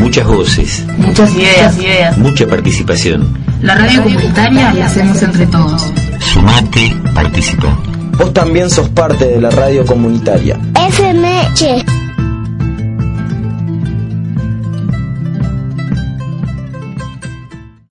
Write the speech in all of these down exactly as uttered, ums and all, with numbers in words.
Muchas voces, muchas ideas, ideas, mucha participación. La radio comunitaria la hacemos entre todos. Sumate, participa. Vos también sos parte de la radio comunitaria. F M Che.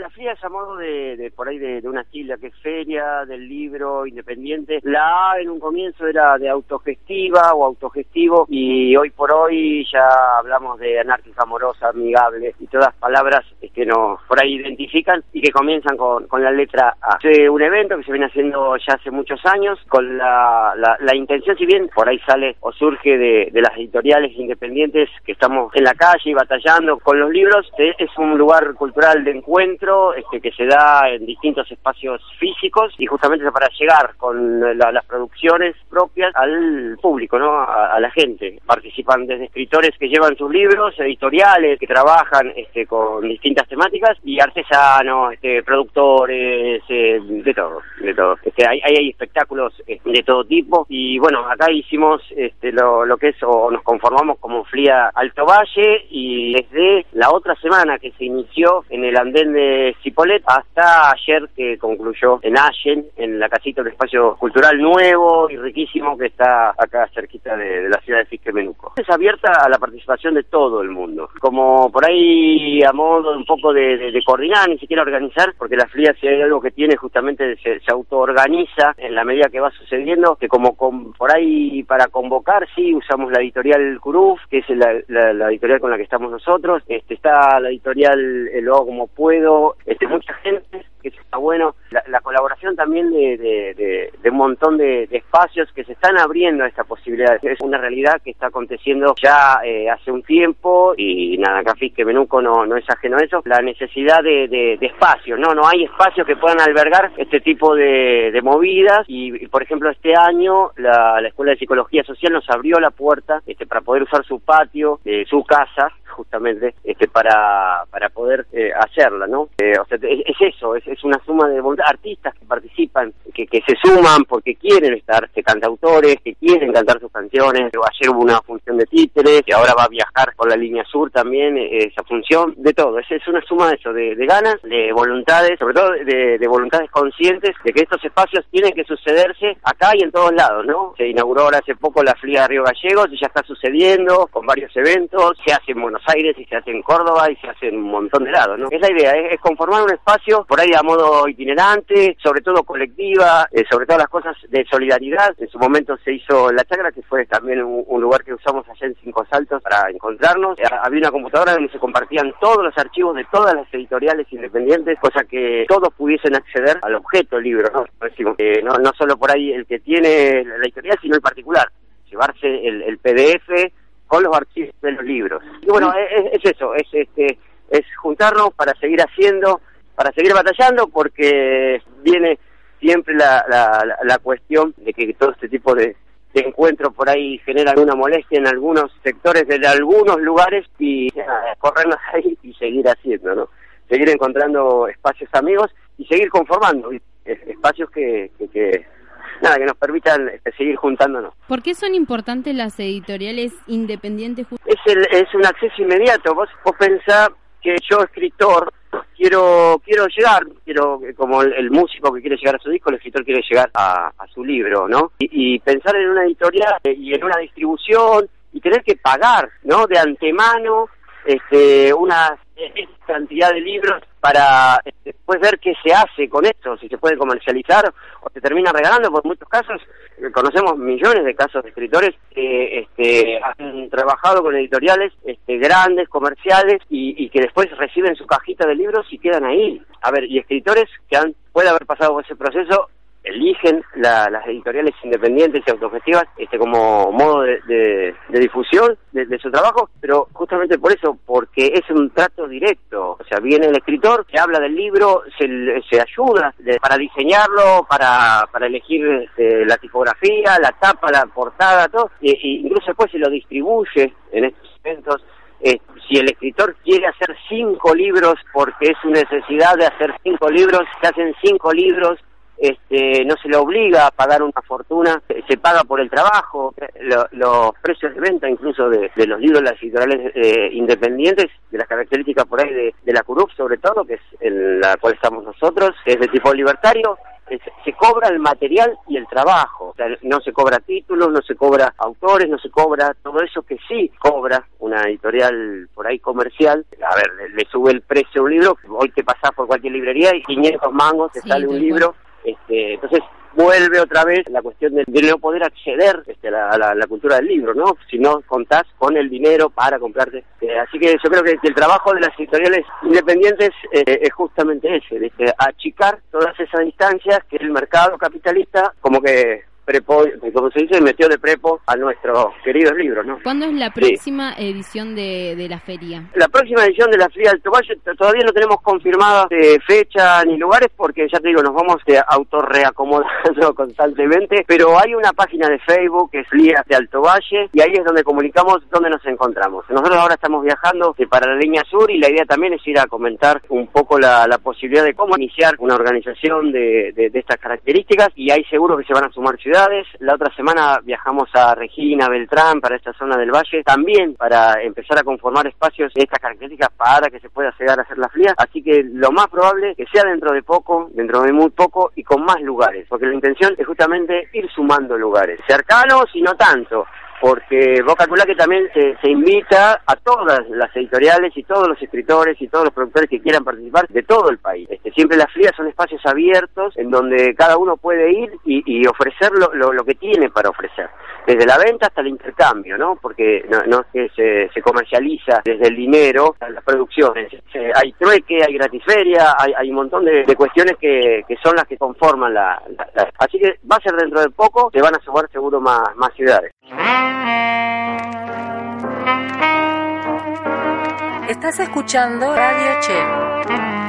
La FLIA es a modo de, de por ahí de, de una sigla que es Feria del Libro Independiente. La A en un comienzo era de autogestiva o autogestivo, y hoy por hoy ya hablamos de anárquica, amorosa, amigable, y todas palabras que nos por ahí identifican y que comienzan con, con la letra A. Es un evento que se viene haciendo ya hace muchos años con la, la, la intención, si bien por ahí sale o surge de, de las editoriales independientes que estamos en la calle y batallando con los libros. Es un lugar cultural de encuentro este, que se da en distintos espacios físicos y justamente para llegar con la, las producciones propias al público, ¿no? A, a la gente. Participan desde escritores que llevan sus libros, editoriales que trabajan este, con distintas temáticas y artesanos, este, productores, eh, de todo, de todo. Este, hay, hay espectáculos eh, de todo tipo y bueno, acá hicimos este, lo, lo que es o nos conformamos como FLIA Alto Valle, y desde la otra semana que se inició en el andén de Cipollet hasta ayer que concluyó en Allen, en la casita, un espacio cultural nuevo y riquísimo que está acá cerquita de, de la ciudad de Fisque Menuco. Es abierta a la participación de todo el mundo, como por ahí a modo un poco de, de, de coordinar, ni siquiera organizar, porque la FLIA, si hay algo que tiene, justamente se, se autoorganiza en la medida que va sucediendo, que como con, por ahí para convocar, sí, usamos la editorial Curuf, que es la, la, la editorial con la que estamos nosotros, este está la editorial Lo Hago Como Puedo, este mucha gente, que está bueno, la, la colaboración también de, de, de, de un montón de, de espacios que se están abriendo a esta posibilidad. Es una realidad que está aconteciendo ya eh, hace un tiempo y nada, acá Fisque Menuco no, no es ajeno a eso, la necesidad de, de, de espacios, ¿no? No hay espacios que puedan albergar este tipo de, de movidas y, y, por ejemplo, este año la, la Escuela de Psicología Social nos abrió la puerta este, para poder usar su patio, eh, su casa, justamente este para para poder eh, hacerla, ¿no? Eh, o sea, es, es eso, es, es una suma de artistas que participan, que, que se suman porque quieren estar, que cantautores que quieren cantar sus canciones. Ayer hubo una función de títeres, que ahora va a viajar por la línea sur también, eh, esa función, de todo. Es, es una suma de eso, de, de ganas, de voluntades, sobre todo de, de voluntades conscientes de que estos espacios tienen que sucederse acá y en todos lados, ¿no? Se inauguró ahora hace poco la FLIA de Río Gallegos y ya está sucediendo con varios eventos, se hace en Buenos Aires y se hace en Córdoba y se hace en un montón de lados, ¿no? Es la idea, es, es conformar un espacio por ahí a modo itinerante, sobre todo colectiva, eh, sobre todo las cosas de solidaridad. En su momento se hizo La Chacra, que fue también un, un lugar que usamos allá en Cinco Saltos para encontrarnos. Eh, había una computadora donde se compartían todos los archivos de todas las editoriales independientes, cosa que todos pudiesen acceder al objeto libro, ¿no? Eh, no, no solo por ahí el que tiene la editorial, sino el particular, llevarse el, el P D F con los archivos de los libros. Y bueno, es, es eso, es este es juntarnos para seguir haciendo, para seguir batallando, porque viene siempre la, la, la cuestión de que todo este tipo de, de encuentros por ahí genera alguna molestia en algunos sectores de algunos lugares y nada, corrernos ahí y seguir haciendo, ¿no? Seguir encontrando espacios amigos y seguir conformando espacios que... que, que nada, que nos permitan seguir juntándonos. ¿Por qué son importantes las editoriales independientes? Es el, es un acceso inmediato. Vos, vos pensás que yo, escritor, quiero quiero llegar, quiero como el, el músico que quiere llegar a su disco, el escritor quiere llegar a, a su libro, ¿no? Y, y pensar en una editorial y en una distribución y tener que pagar, ¿no? De antemano este unas cantidad de libros para después ver qué se hace con esto, si se puede comercializar o se termina regalando. Por muchos casos, conocemos millones de casos de escritores que este, han trabajado con editoriales este, grandes, comerciales, y, y que después reciben su cajita de libros y quedan ahí. A ver, y escritores que han, puede haber pasado por ese proceso, eligen la, las editoriales independientes y autogestivas este, como modo de, de, de difusión de, de su trabajo, pero justamente por eso, porque es un trato directo. O sea, viene el escritor, se habla del libro, se, se ayuda de, para diseñarlo, para, para elegir este, la tipografía, la tapa, la portada, todo, e, e incluso después se lo distribuye en estos eventos. Eh, si el escritor quiere hacer cinco libros, porque es su necesidad de hacer cinco libros, se hacen cinco libros. Este, no se le obliga a pagar una fortuna, se paga por el trabajo. Lo, los precios de venta incluso de, de los libros de las editoriales eh, independientes, de las características por ahí de, de la Curuf, sobre todo, que es en la cual estamos nosotros, que es de tipo libertario, es, se cobra el material y el trabajo. O sea, no se cobra títulos, no se cobra autores, no se cobra todo eso que sí cobra una editorial por ahí comercial. A ver, le, le sube el precio a un libro, hoy te pasás por cualquier librería y quinientos mangos te sí, sale un libro. Este, entonces vuelve otra vez la cuestión de, de no poder acceder este, a, la, a, la, a la cultura del libro, ¿no? Si no contás con el dinero para comprarte. Eh, así que yo creo que, que el trabajo de las editoriales independientes eh, es justamente ese, este, achicar todas esas distancias que el mercado capitalista como que prepo, como se dice, metió de prepo a nuestros queridos libros, ¿no? ¿Cuándo es la próxima sí. edición de, de la feria? La próxima edición de la feria del Toballo todavía no tenemos confirmada de fecha ni lugares, porque ya te digo, nos vamos de autorreacomodando constantemente, pero hay una página de Facebook que es F L I A de Alto Valle, y ahí es donde comunicamos dónde nos encontramos. Nosotros ahora estamos viajando para la línea sur, y la idea también es ir a comentar un poco la, la posibilidad de cómo iniciar una organización de, de, de estas características, y ahí seguro que se van a sumar ciudades. La otra semana viajamos a Regina Beltrán, para esta zona del Valle, también para empezar a conformar espacios de estas características para que se pueda llegar a hacer la F L I A. Así que lo más probable que sea dentro de poco, dentro de muy poco, y con más lugares, porque la intención es justamente ir sumando lugares, cercanos y no tanto. Porque vos calculás que también se, se invita a todas las editoriales y todos los escritores y todos los productores que quieran participar de todo el país. Este, siempre las ferias son espacios abiertos en donde cada uno puede ir y, y ofrecer lo, lo, lo que tiene para ofrecer. Desde la venta hasta el intercambio, ¿no? Porque no, no es que se, se comercializa desde el dinero a las producciones. Se, hay trueque, hay gratisferia, hay, hay un montón de, de cuestiones que, que son las que conforman la, la, la... Así que va a ser dentro de poco, se van a sumar seguro más, más ciudades. Estás escuchando Radio Che.